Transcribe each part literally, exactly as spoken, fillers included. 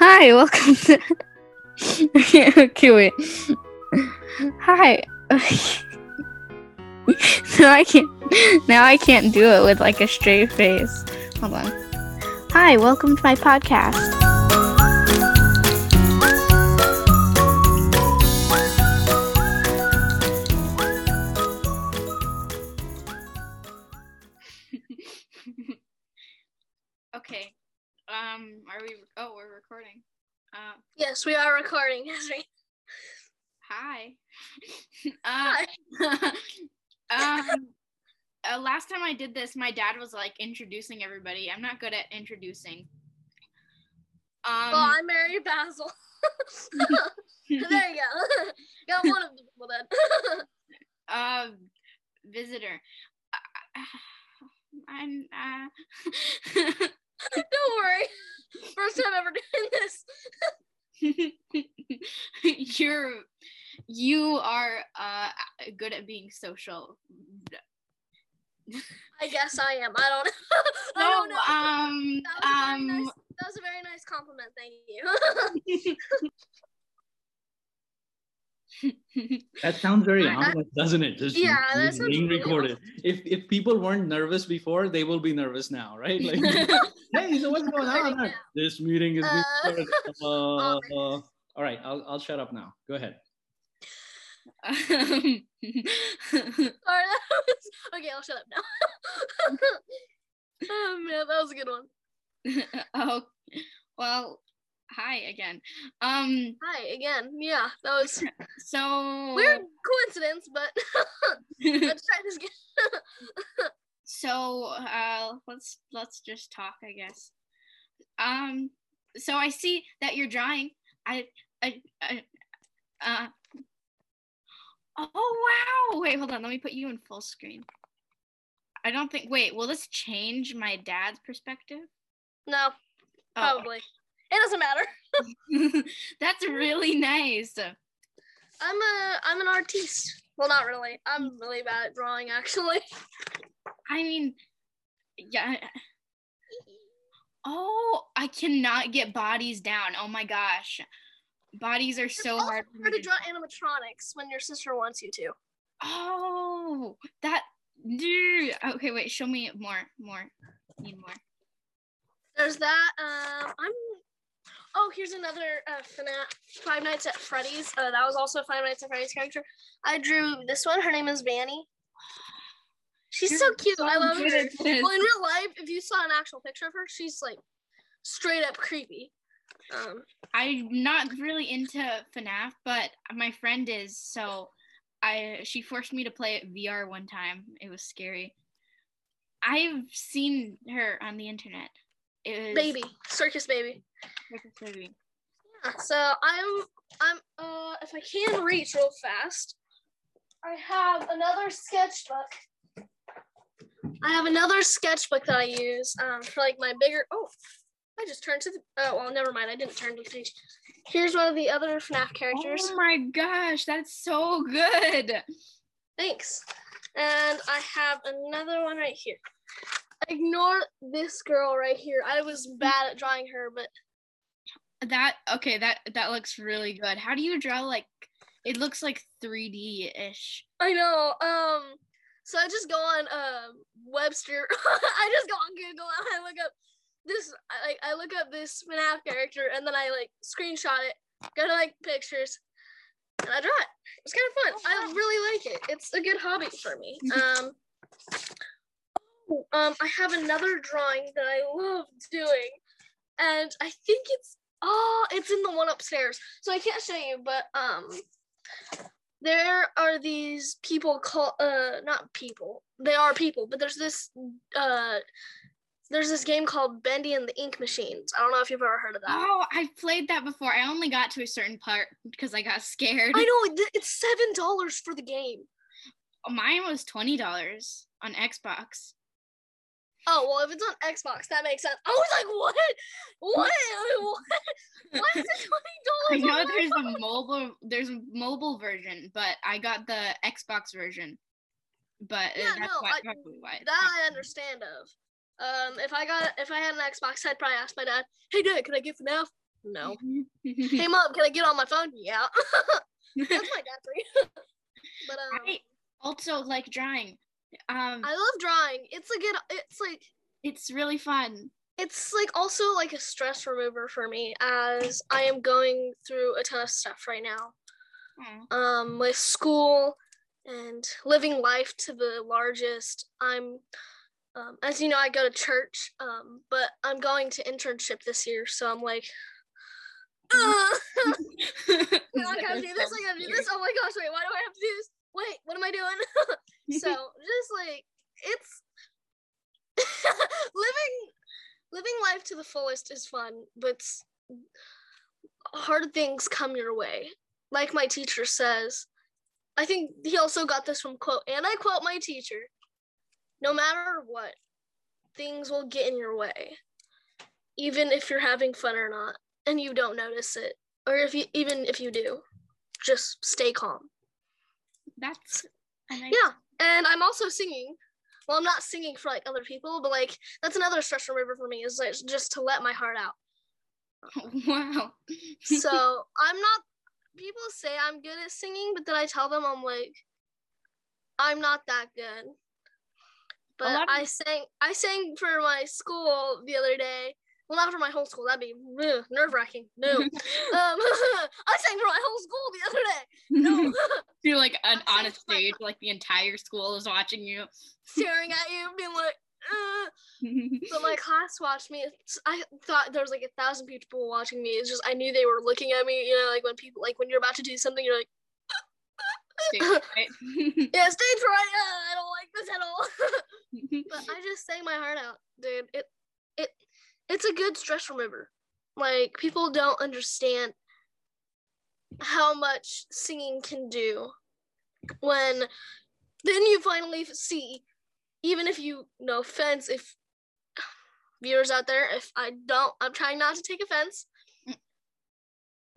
Hi, welcome to... okay, okay, wait. Hi. No, I can't... Now I can't do it with, like, a straight face. Hold on. Hi, welcome to my podcast. Okay. Um, are we... Oh, we're recording. Uh, yes, we are recording. Hi. Hi. Uh, um... Uh, last time I did this, my dad was like introducing everybody. I'm not good at introducing. Um, well, I'm Mary Basil. There you go. Got one of the people then. uh, visitor. Uh, I'm. Uh... Don't worry. First time ever doing this. You're. You are uh good at being social. I guess I am. I don't know. I no, don't know. Um, that was, um nice, that was a very nice compliment. Thank you. That sounds very honest, doesn't it? Just yeah, that's being really recorded. Awesome. If if people weren't nervous before, they will be nervous now, right? Like, hey, so what's going on? Right, this meeting is being recorded. Uh, uh, uh, all right, I'll I'll shut up now. Go ahead. Um, all right, that was, okay, I'll shut up now. Oh man, that was a good one. Oh, well, hi again. Um, hi again. Yeah, that was so weird coincidence, but let's try this again. So, uh, let's let's just talk, I guess. Um, so I see that you're drawing. I, I, I uh. Oh, wow. Wait, hold on. Let me put you in full screen. I don't think... Wait, will this change my dad's perspective? No, probably. Oh. It doesn't matter. That's really nice. I'm a, I'm an artiste. Well, not really. I'm really bad at drawing, actually. I mean, yeah. Oh, I cannot get bodies down. Oh, my gosh. Bodies are it's so hard for me to draw animatronics when your sister wants you to. Oh, that dude. Okay, wait. Show me more. More. Need more. There's that. Um, I'm. Oh, here's another uh, F NAF Five Nights at Freddy's. Uh, that was also a Five Nights at Freddy's character. I drew this one. Her name is Vanny. She's You're so cute. So I love her. Well, in real life, if you saw an actual picture of her, she's like straight up creepy. Um, I'm not really into F NAF, but my friend is, so I she forced me to play V R one time. It was scary. I've seen her on the internet. It was Baby, Circus Baby. Circus Baby. Yeah, so I'm I'm uh if I can reach real fast, I have another sketchbook. I have another sketchbook that I use um for like my bigger oh I just turned to the... Oh, well, never mind. I didn't turn to the page. Here's one of the other F NAF characters. Oh, my gosh. That's so good. Thanks. And I have another one right here. Ignore this girl right here. I was bad at drawing her, but... That... Okay, that, that looks really good. How do you draw, like... It looks, like, three D-ish. I know. Um, so I just go on uh, Webster. I just go on Google and I look up... This I like I look up this F NAF character and then I like screenshot it, go to like pictures, and I draw it. It's kind of fun. I really like it. It's a good hobby for me. Um, um, I have another drawing that I love doing, and I think it's oh, it's in the one upstairs, so I can't show you. But um, there are these people called uh not people. They are people, but there's this uh. There's this game called Bendy and the Ink Machine. I don't know if you've ever heard of that. Oh, I've played that before. I only got to a certain part because I got scared. I know. It's seven dollars for the game. Mine was twenty dollars on Xbox. Oh, well, if it's on Xbox, that makes sense. I was like, what? What? What? Why is it twenty dollars? I know there's phone? a mobile there's a mobile version, but I got the Xbox version. But yeah, that's no, why, I, probably why. That I understand of. Um, if I got, if I had an Xbox, I'd probably ask my dad, hey, Dad, can I get F NAF? No. Hey, Mom, can I get on my phone? Yeah. That's my dad for you. But um, I also like drawing. Um, I love drawing. It's a good. It's like. It's really fun. It's like also like a stress remover for me, as I am going through a ton of stuff right now. Mm. Um, with school and living life to the largest. I'm, um, as you know, I go to church. Um, but I'm going to internship this year, so I'm like. I gotta do this, I gotta do this, oh my gosh, wait, why do I have to do this? Wait, what am I doing? So, just like, it's, living, living life to the fullest is fun, but hard things come your way. Like my teacher says, I think he also got this from quote, and I quote my teacher, no matter what, things will get in your way, even if you're having fun or not. And you don't notice it, or if you even if you do, just stay calm. That's nice. Yeah, and I'm also singing. Well, I'm not singing for like other people, but like that's another stress remover for me, is like just to let my heart out. Wow. So I'm not. People say I'm good at singing, but then I tell them I'm like, I'm not that good. But well, I sang. I sang for my school the other day. Well, not for my whole school. That'd be ugh, nerve-wracking. No. um, I sang for my whole school the other day. No. You're like an, on a stage, my... like the entire school is watching you. Staring at you, being like, ugh. But my class watched me. It's, I thought there was like a thousand people watching me. It's just, I knew they were looking at me. You know, like when people, like when you're about to do something, you're like, stage fright. Yeah, stage fright. Uh, I don't like this at all. But I just sang my heart out, dude. It, it, It's a good stress remover. Like, people don't understand how much singing can do when then you finally see, even if you, no offense, if viewers out there, if I don't, I'm trying not to take offense.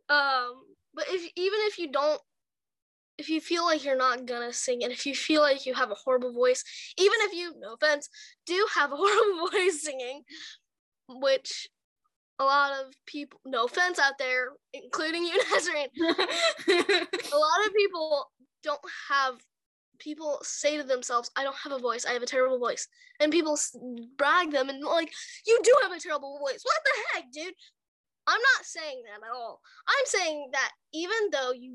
Um, but if even if you don't, if you feel like you're not gonna sing, and if you feel like you have a horrible voice, even if you, no offense, do have a horrible voice singing, which a lot of people, no offense out there, including you, Nazarene, a lot of people don't have, people say to themselves, I don't have a voice, I have a terrible voice. And people brag them and like, you do have a terrible voice. What the heck, dude? I'm not saying that at all. I'm saying that even though you,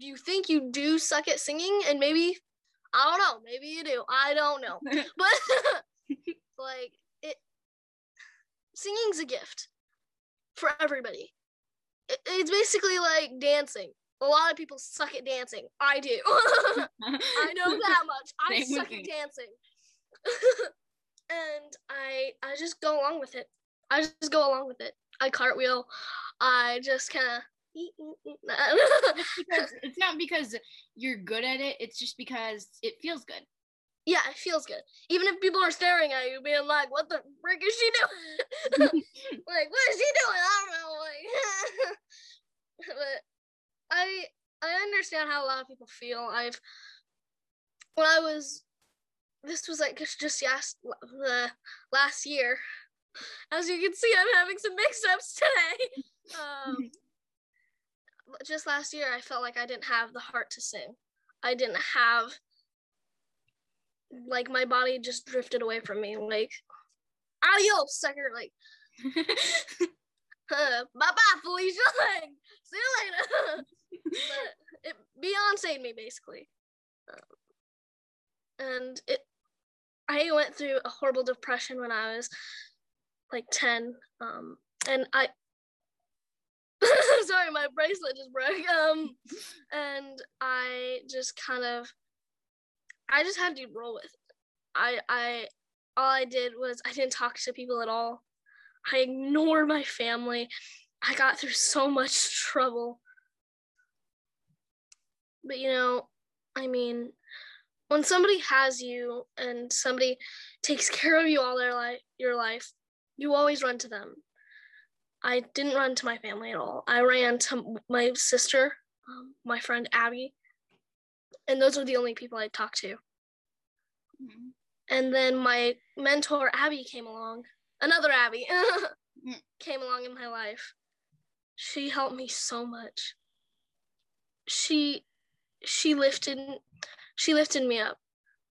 you think you do suck at singing, and maybe, I don't know, maybe you do, I don't know. But like, singing's a gift for everybody. It, it's basically like dancing. A lot of people suck at dancing. I do. I know that much. I Same suck at dancing. And I I just go along with it. I just go along with it. I cartwheel. I just kind of... It's not because you're good at it. It's just because it feels good. Yeah, it feels good. Even if people are staring at you, being like, what the frick is she doing? Like, what is she doing? I don't know. Like, but I I understand how a lot of people feel. I've, when I was, this was like just last, uh, last year. As you can see, I'm having some mix-ups today. Um, just last year, I felt like I didn't have the heart to sing. I didn't have, like, my body just drifted away from me, like, adios, sucker, like, uh, bye-bye, Felicia, like, see you later. But it Beyonce'd me, basically. Um, and it, I went through a horrible depression when I was, like, ten, um, and I, sorry, my bracelet just broke, um, and I just kind of, I just had to roll with it. I, I, all I did was I didn't talk to people at all. I ignored my family. I got through so much trouble. But, you know, I mean, when somebody has you and somebody takes care of you all their life, your life, you always run to them. I didn't run to my family at all. I ran to my sister, um, my friend Abby. And those were the only people I talked to. Mm-hmm. And then my mentor, Abby, came along. Another Abby came along in my life. She helped me so much. She, she lifted, she lifted me up.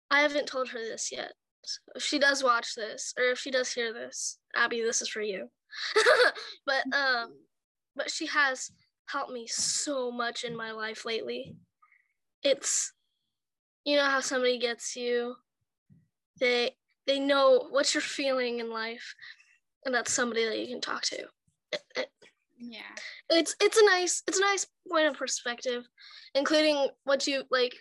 I haven't told her this yet. So if she does watch this, or if she does hear this, Abby, this is for you. but um, but she has helped me so much in my life lately. It's, you know how somebody gets you. They they know what you're feeling in life, and that's somebody that you can talk to. It, it, yeah, it's it's a nice it's a nice point of perspective, including what you like,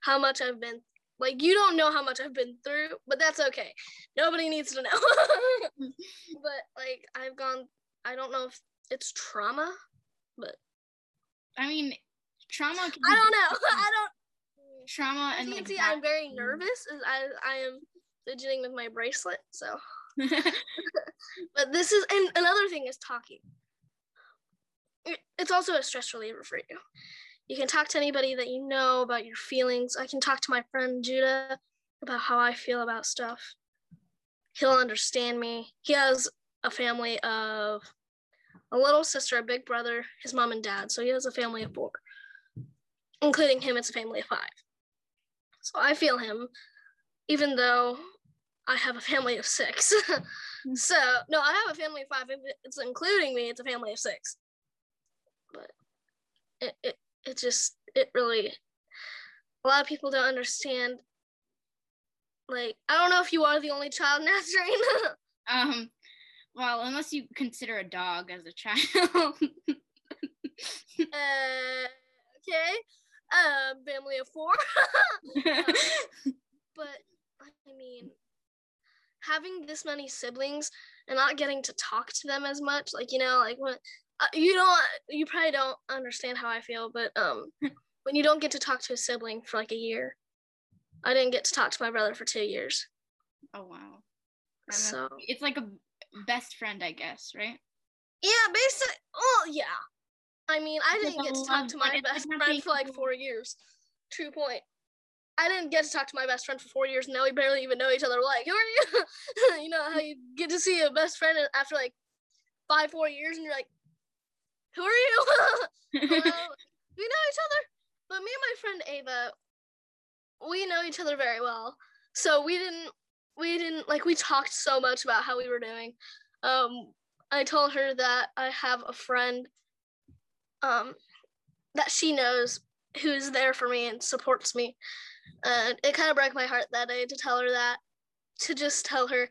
how much I've been. Like, you don't know how much I've been through, but that's okay. Nobody needs to know. But, like, I've gone, I don't know if it's trauma, but. I mean, trauma can be I don't know. I don't. Trauma and, like. You can see that. I'm very nervous. I, I am fidgeting with my bracelet, so. But this is, and another thing is talking. It's also a stress reliever for you. You can talk to anybody that you know about your feelings. I can talk to my friend Judah about how I feel about stuff. He'll understand me. He has a family of a little sister, a big brother, his mom and dad. So he has a family of four. Including him, it's a family of five. So I feel him, even though I have a family of six. So, no, I have a family of five. It's including me, it's a family of six. But it... it It just, it really, a lot of people don't understand. Like, I don't know if you are the only child, Nazarene. um, well, unless you consider a dog as a child. uh, okay. Uh, family of four. um, but, I mean, having this many siblings and not getting to talk to them as much, like, you know, like, what. Uh, you don't, you probably don't understand how I feel, but um, when you don't get to talk to a sibling for like a year, I didn't get to talk to my brother for two years. Oh, wow. So it's like a best friend, I guess, right? Yeah, basically. Oh, yeah. I mean, I didn't get to talk to my best friend for like four years. True point. I didn't get to talk to my best friend for four years, and now we barely even know each other. We're like, who are you? You know how you get to see a best friend after like five, four years, and you're like, who are you? Well, we know each other, but me and my friend Ava, we know each other very well. So we didn't, we didn't, like, we talked so much about how we were doing. Um, I told her that I have a friend um, that she knows who's there for me and supports me. And it kind of broke my heart that day to tell her that, to just tell her,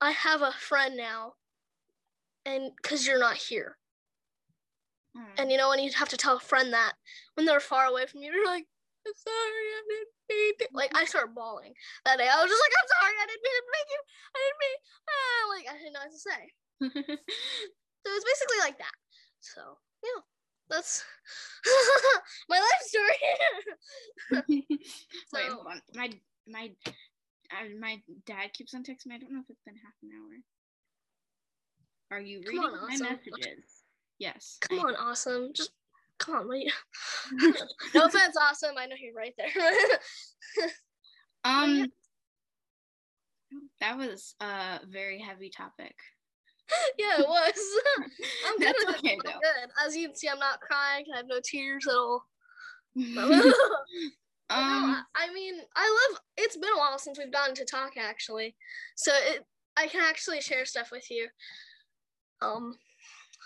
I have a friend now, and because you're not here. And, you know, when you have to tell a friend that, when they're far away from you, you're like, I'm sorry, I didn't mean to. Like, I started bawling that day. I was just like, I'm sorry, I didn't mean to make you. I didn't mean, ah, like, I didn't know what to say. So it's basically like that. So, yeah, that's my life story. So, wait, hold on. My, my, uh, my dad keeps on texting me. I don't know if it's been half an hour. Are you reading on, my awesome. messages? Yes. Come on, awesome. Just come on, wait. No offense, awesome. I know you're right there. um, yeah. That was a very heavy topic. Yeah, it was. I'm good. That's okay, though. I'm good. As you can see, I'm not crying. I have no tears at all. um, I mean, I love. It's been a while since we've gotten to talk, actually. So it, I can actually share stuff with you. Um.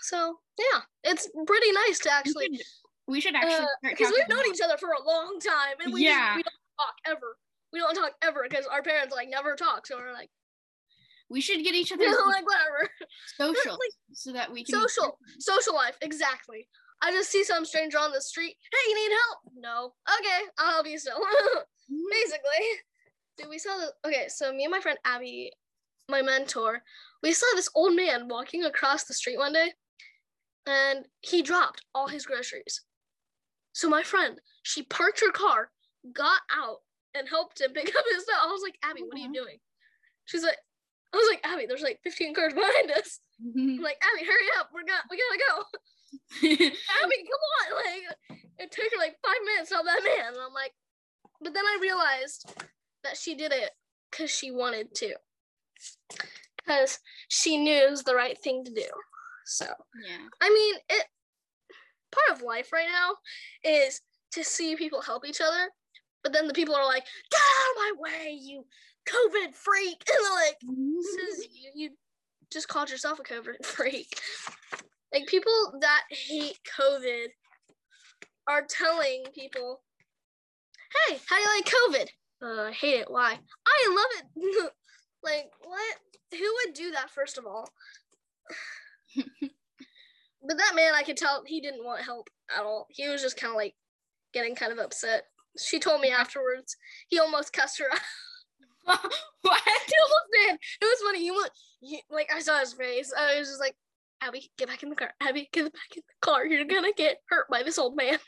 So, yeah, it's pretty nice to actually... We should, we should actually... Because uh, we've known each other for a long time, and we, yeah. just, we don't talk ever. We don't talk ever, because our parents, like, never talk, so we're like... We should get each other... You know, like, whatever. Social, like, so that we can... Social, social life, exactly. I just see some stranger on the street, hey, you need help? No. Okay, I'll help you still. Basically. Dude, we saw the... Okay, so me and my friend Abby, my mentor, we saw this old man walking across the street one day. And he dropped all his groceries. So my friend, she parked her car, got out, and helped him pick up his stuff. I was like, Abby, what are you doing? She's like, I was like, Abby, there's like fifteen cars behind us. I'm like, Abby, hurry up. We're not, we gotta go. Abby, come on. Like, it took her like five minutes to help that man. And I'm like, but then I realized that she did it because she wanted to. Because she knew it was the right thing to do. So, yeah. I mean, it of life right now is to see people help each other. But then the people are like, get out of my way, you COVID freak. And they're like, this is you, you just called yourself a COVID freak. Like, people that hate COVID are telling people, hey, how do you like COVID? Uh, I hate it. Why? I love it. Like, what? Who would do that, first of all? But that man, I could tell he didn't want help at all. He was just kind of like getting kind of upset. She told me afterwards he almost cussed her out. What? He almost did. It was funny. He went, he, like, I saw his face. I was just like, Abby, get back in the car. Abby, get back in the car. You're gonna get hurt by this old man.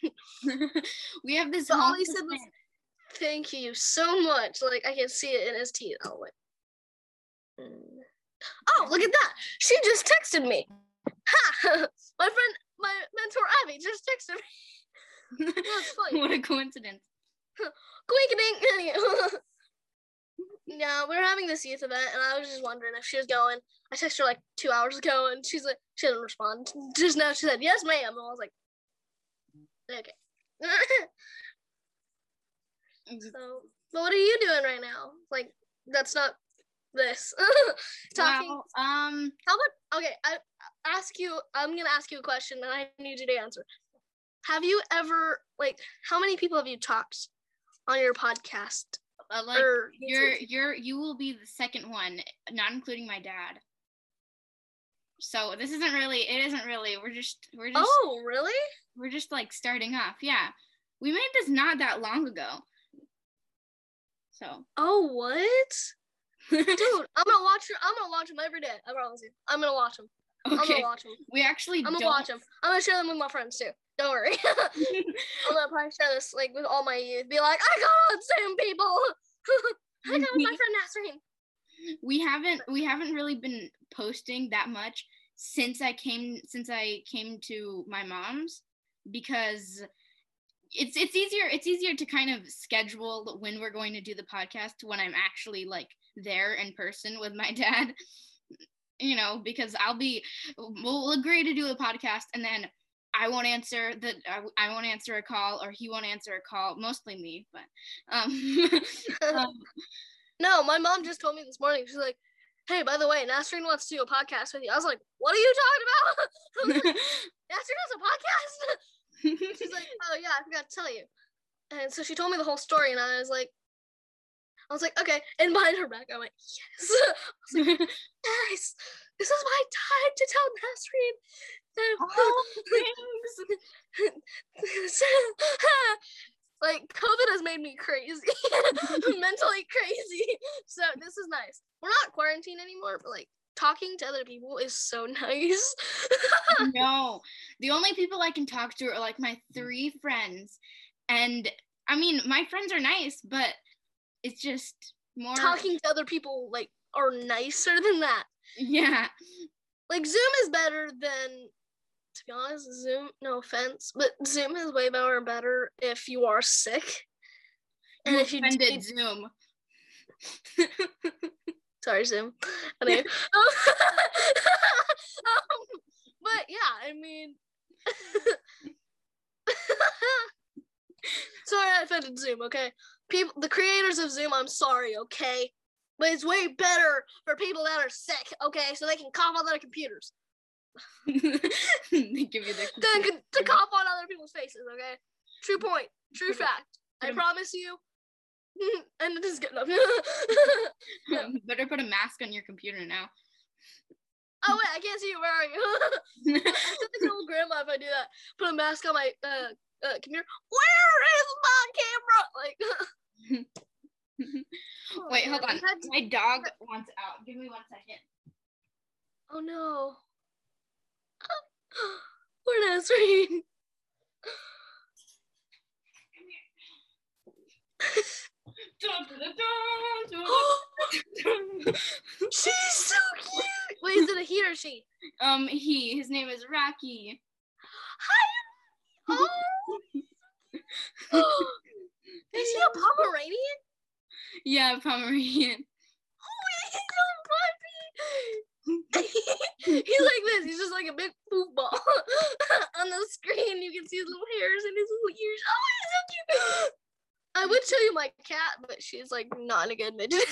We have this. All he said was, "Thank you so much." Like, I can see it in his teeth. Oh, wait. Oh, look at that. She just texted me. Ha! My friend, my mentor Abby just texted me. That's funny. What a coincidence. Quaking. Yeah, we were having this youth event, and I was just wondering if she was going. I texted her like two hours ago, and she's like, she didn't respond. Just now, she said, "Yes, ma'am," and I was like, "Okay." So, but what are you doing right now? Like, that's not this talking. Wow, um, how about okay? I ask you. I'm gonna ask you a question, and I need you to answer. Have you ever like? How many people have you talked on your podcast? Uh, like or, you're you're you will be the second one, not including my dad. So this isn't really it isn't really we're just we're just oh really we're just like starting off. Yeah, we made this not that long ago. So oh what, dude! I'm gonna watch I'm gonna watch them every day. I promise you, I'm gonna watch them. Okay. I'm gonna watch them. We actually I'm gonna don't... watch them. I'm gonna share them with my friends too. Don't worry. I'm gonna probably share this like with all my youth. Be like, I got on Zoom, people. I got with my friend Nazarene. We haven't we haven't really been posting that much since I came since I came to my mom's, because it's it's easier it's easier to kind of schedule when we're going to do the podcast to when I'm actually like there in person with my dad. You know, because I'll be we'll agree to do a podcast, and then I won't answer the I, I won't answer a call, or he won't answer a call, mostly me, but um, um no, my mom just told me this morning, she's like, hey, by the way, Nazarene wants to do a podcast with you. I was like, what are you talking about? Like, Nazarene has a podcast? She's like, oh yeah, I forgot to tell you. And so she told me the whole story, and I was like I was like, okay, and behind her back, I went, yes. I was like, yes, this is my time to tell Nazarene that oh, things. Like, COVID has made me crazy, mentally crazy, so this is nice. We're not quarantined anymore, but, like, talking to other people is so nice. No, the only people I can talk to are, like, my three friends, and, I mean, my friends are nice, but it's just more talking to other people like are nicer than that. Yeah, like Zoom is better than, to be honest, Zoom, no offense, but Zoom is way better and better if you are sick and you if you did Zoom. Sorry, Zoom. I mean, um, um, but yeah, I mean sorry I offended Zoom, okay? People, the creators of Zoom, I'm sorry, okay? But it's way better for people that are sick, okay? So they can cough on their computers. They give you their computer. To, to cough on other people's faces, okay? True point. True fact. I promise you. And it is good enough. Yeah. You better put a mask on your computer now. Oh, wait, I can't see you. Where are you? I said this old grandma if I do that. Put a mask on my uh, uh, computer. Where is my camera? Like... oh, wait, hold on. To... My dog wants out. Give me one second. Oh no. Poor Nazarene. Come here. She's so cute. Wait, is it a he or she? Um, he. His name is Rocky. Hi. Oh. Is he a Pomeranian? Yeah, Pomeranian. Oh, he's so puppy. He's like this. He's just like a big poop ball. On the screen, you can see his that, but she's like not a good midget.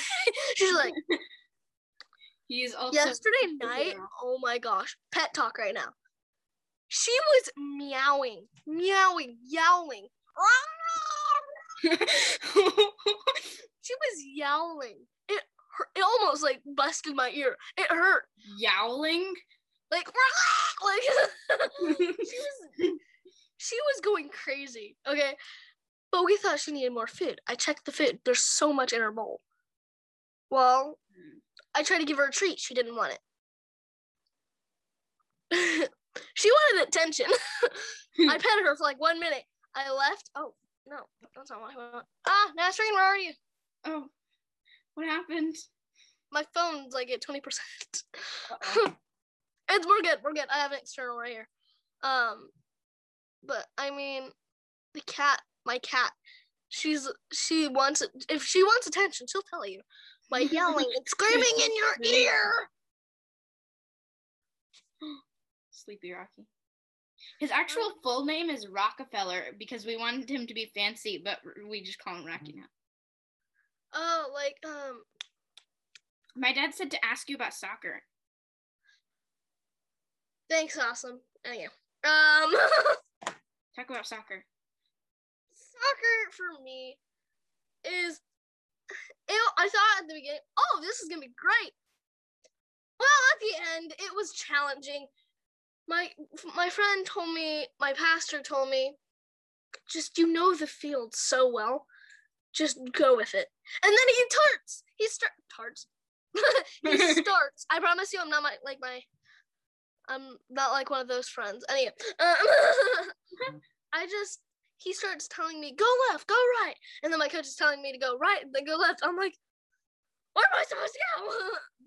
She's like, he's also yesterday night. Oh my gosh, pet talk right now. She was meowing, meowing, yowling. She was yowling. It it almost like busted my ear. It hurt. Yowling, like like she was she was going crazy. Okay. But we thought she needed more food. I checked the food. There's so much in her bowl. Well, I tried to give her a treat. She didn't want it. She wanted attention. I petted her for like one minute. I left. Oh, no. That's not what I want. Ah, Nazarene, where are you? Oh, what happened? My phone's like at twenty percent. It's, we're good. We're good. I have an external right here. Um, But, I mean, the cat. My cat, she's she wants if she wants attention, she'll tell you by yelling and screaming in your ear. Sleepy Rocky. His actual full name is Rockefeller because we wanted him to be fancy, but we just call him Rocky now. Oh, like um, my dad said to ask you about soccer. Thanks, awesome. Anyway, um, talk about soccer. Soccer for me is, it, I thought at the beginning, oh, this is going to be great. Well, at the end, it was challenging. My my friend told me, my pastor told me, just, you know the field so well, just go with it. And then he tarts. He starts. Tarts. He starts. I promise you I'm not my, like my, I'm not like one of those friends. Anyway, um, I just. He starts telling me, go left, go right. And then my coach is telling me to go right and then go left. I'm like, where am I supposed to go?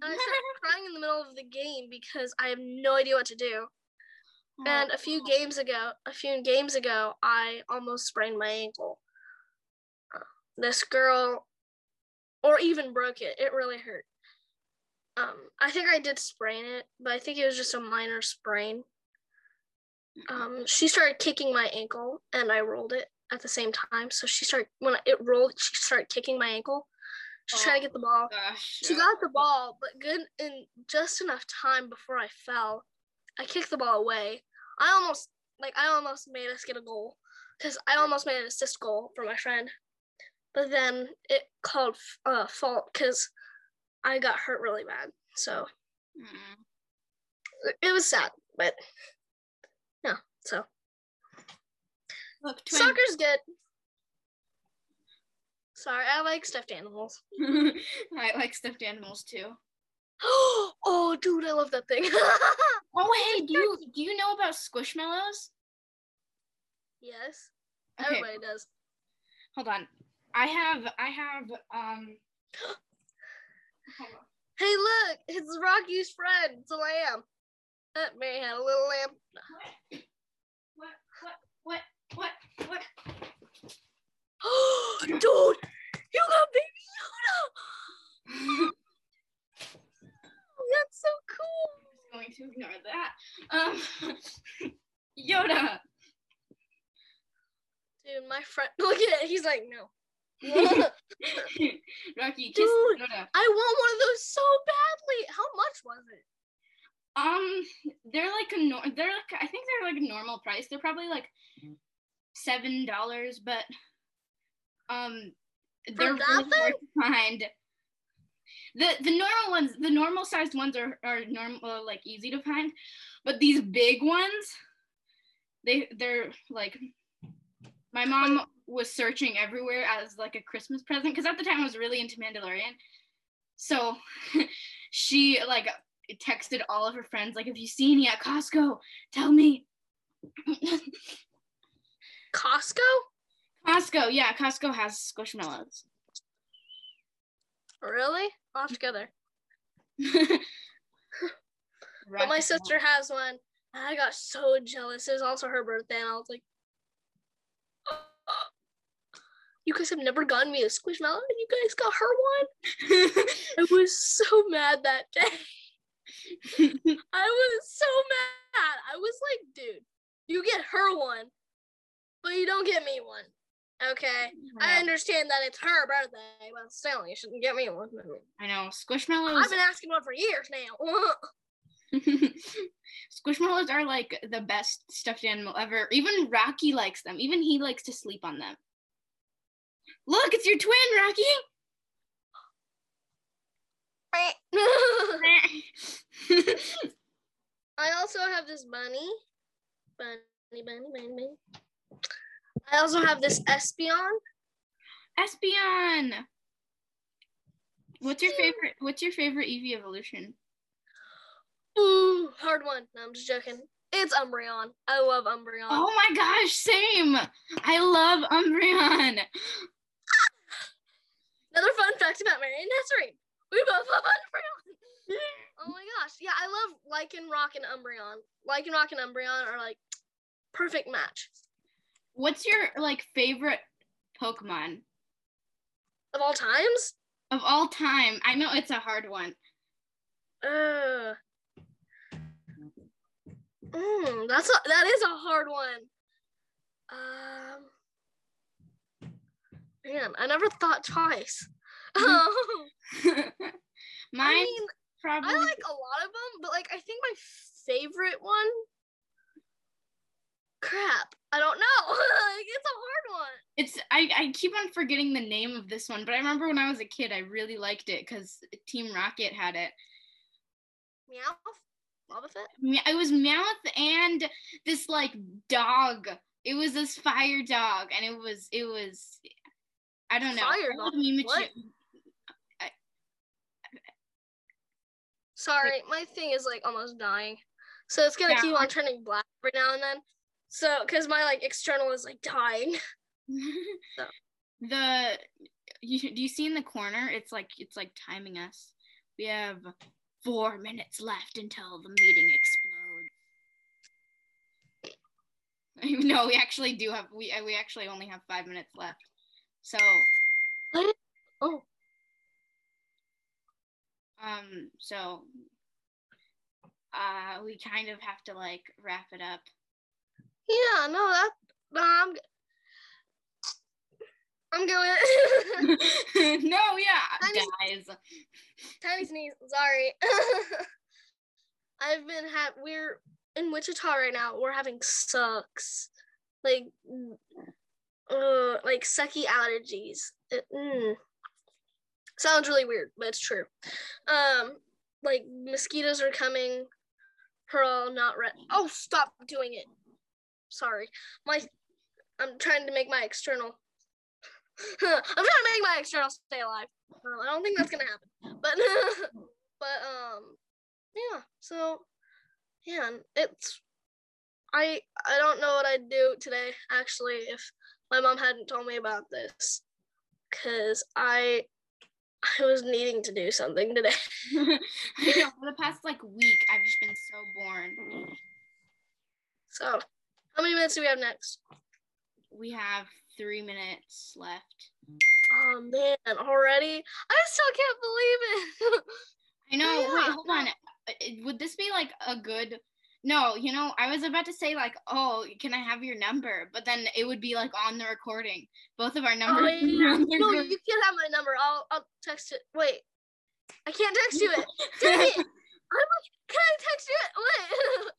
And I started crying in the middle of the game because I have no idea what to do. Oh, and a few games ago, a few games ago, I almost sprained my ankle. This girl, or even broke it. It really hurt. Um, I think I did sprain it, but I think it was just a minor sprain. Um, she started kicking my ankle and I rolled it at the same time. So she started, when it rolled, she started kicking my ankle. She oh, tried to get the ball. Gosh, she yeah. got the ball, but good in just enough time before I fell. I kicked the ball away. I almost, like, I almost made us get a goal because I almost made an assist goal for my friend. But then it called uh, fault because I got hurt really bad. So mm. it was sad, but... No, so look, twin. Soccer's good. Sorry, I like stuffed animals. I like stuffed animals too. Oh, dude, I love that thing. Oh, hey, do you do you know about Squishmallows? Yes, okay. Everybody does. Hold on, I have, I have. Um... Hold on. Hey, look, it's Rocky's friend, so I am. That Mary had a little lamp. What? What? What? What? What? Oh, dude! You got baby Yoda! That's so cool! I'm going to ignore that. Um, Yoda! Dude, my friend, look at it. He's like, no. Rocky, kiss Yoda. I want one of those so badly. How much was it? Um, they're like a nor- they're like I think they're like a normal price. They're probably like seven dollars, but um, they're really hard to find. the The normal ones, the normal sized ones are are normal, like easy to find, but these big ones, they they're like. My mom was searching everywhere as like a Christmas present because at the time I was really into Mandalorian, so she like. Texted all of her friends, like, if you see any at Costco, tell me. Costco? Costco, yeah. Costco has Squishmallows. Really? Off together. But my sister has one. And I got so jealous. It was also her birthday, and I was like, oh, you guys have never gotten me a Squishmallow, and you guys got her one? I was so mad that day. I was so mad. I was like, dude, you get her one, but you don't get me one. Okay, I, I understand that it's her birthday, but still, you shouldn't get me one. I know, Squishmallows. I've been asking one for years now. Squishmallows are like the best stuffed animal ever. Even Rocky likes them. Even he likes to sleep on them. Look, it's your twin, Rocky. I also have this bunny. Bunny, bunny, bunny, bunny. I also have this Espeon. Espeon. What's your favorite? What's your favorite Eevee evolution? Ooh, hard one. No, I'm just joking. It's Umbreon. I love Umbreon. Oh my gosh, same. I love Umbreon. Another fun fact about Mary and Nazarene. We both love Umbreon. Oh my gosh. Yeah, I love Lycanroc and Umbreon. Lycanroc and Umbreon are like perfect match. What's your like favorite Pokemon? Of all times? Of all time. I know it's a hard one. Uh mm, that's a, that is a hard one. Um Man, I never thought twice. Oh. Mine I mean, probably I like a lot of them, but like I think my favorite one. Crap. I don't know. Like, it's a hard one. It's I, I keep on forgetting the name of this one, but I remember when I was a kid, I really liked it because Team Rocket had it. Meowth? Meowth? It was Meowth and this, like, dog. It was this fire dog, and it was, it was, I don't know. Fire dog? What? I, I, Sorry, like, my thing is, like, almost dying. So it's going to keep on turning black every now and then. So, because my, like, external is, like, dying. So. The, you, do you see in the corner? It's, like, it's, like, timing us. We have four minutes left until the meeting explodes. No, we actually do have, we, we actually only have five minutes left. So. What? Oh. Um, so, uh, we kind of have to, like, wrap it up. Yeah, no, that um, I'm going. No, yeah, tiny, dies. Tiny sneeze. Sorry. I've been ha we're in Wichita right now. We're having sucks, like, uh, like sucky allergies. It, mm. Sounds really weird, but it's true. Um, like mosquitoes are coming. Pearl, not red. Oh, stop doing it. Sorry, my, I'm trying to make my external, I'm trying to make my external stay alive. Uh, I don't think that's going to happen, but, but, um, yeah, so, yeah, it's, I, I don't know what I'd do today, actually, if my mom hadn't told me about this, because I, I was needing to do something today. You know, for the past, like, week, I've just been so bored. So. How many minutes do we have next? We have three minutes left. Oh, man, already? I still can't believe it. I know. Yeah. Wait, hold on. Would this be, like, a good... No, you know, I was about to say, like, oh, can I have your number? But then it would be, like, on the recording. Both of our numbers. Oh, yeah. No, you can't have my number. I'll, I'll text it. Wait. I can't text you it. Dang it. I'm like, can I text you it? Wait.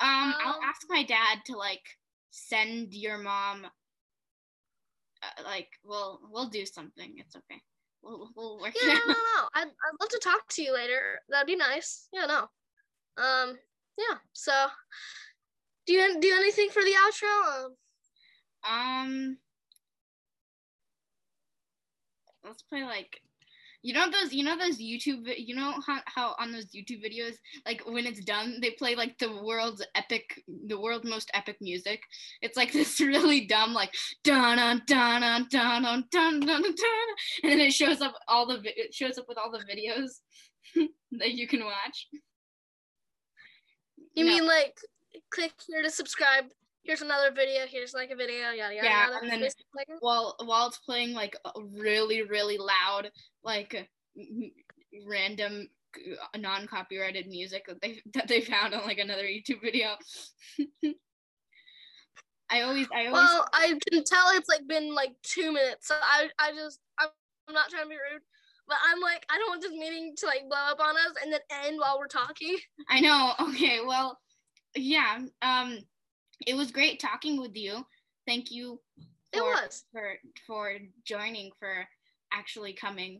Um, I'll ask my dad to, like, send your mom, uh, like, we'll, we'll do something. It's okay. We'll, we'll work yeah, it out. Yeah, no, no, I'd, I'd love to talk to you later. That'd be nice. Yeah, no. Um, yeah, so, do you do anything for the outro? Um, let's play, like... You know those, you know those YouTube, you know how, how on those YouTube videos, like when it's done, they play like the world's epic, the world's most epic music. It's like this really dumb, like dun dun dun dun dun dun dun, and then it shows up all the, it shows up with all the videos that you can watch. You no. mean like click here to subscribe? Here's another video, here's like a video, yada, yada, yeah, yada. And then while, while it's playing like really, really loud, like random non-copyrighted music that they, that they found on like another YouTube video. I always, I always. Well, I can tell it's like been like two minutes, so I, I just, I'm not trying to be rude, but I'm like, I don't want this meeting to like blow up on us and then end while we're talking. I know. Okay. Well, yeah. Um, it was great talking with you. Thank you. For, it was for for joining, for actually coming.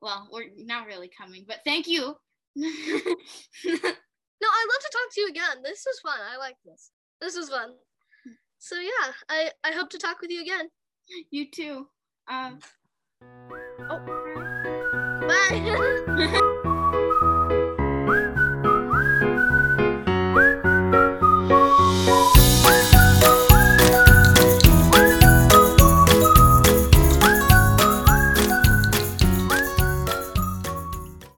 Well, we're not really coming, but thank you. No, I'd love to talk to you again. This was fun. I like this. This was fun. So yeah, I, I hope to talk with you again. You too. Um, oh. Bye.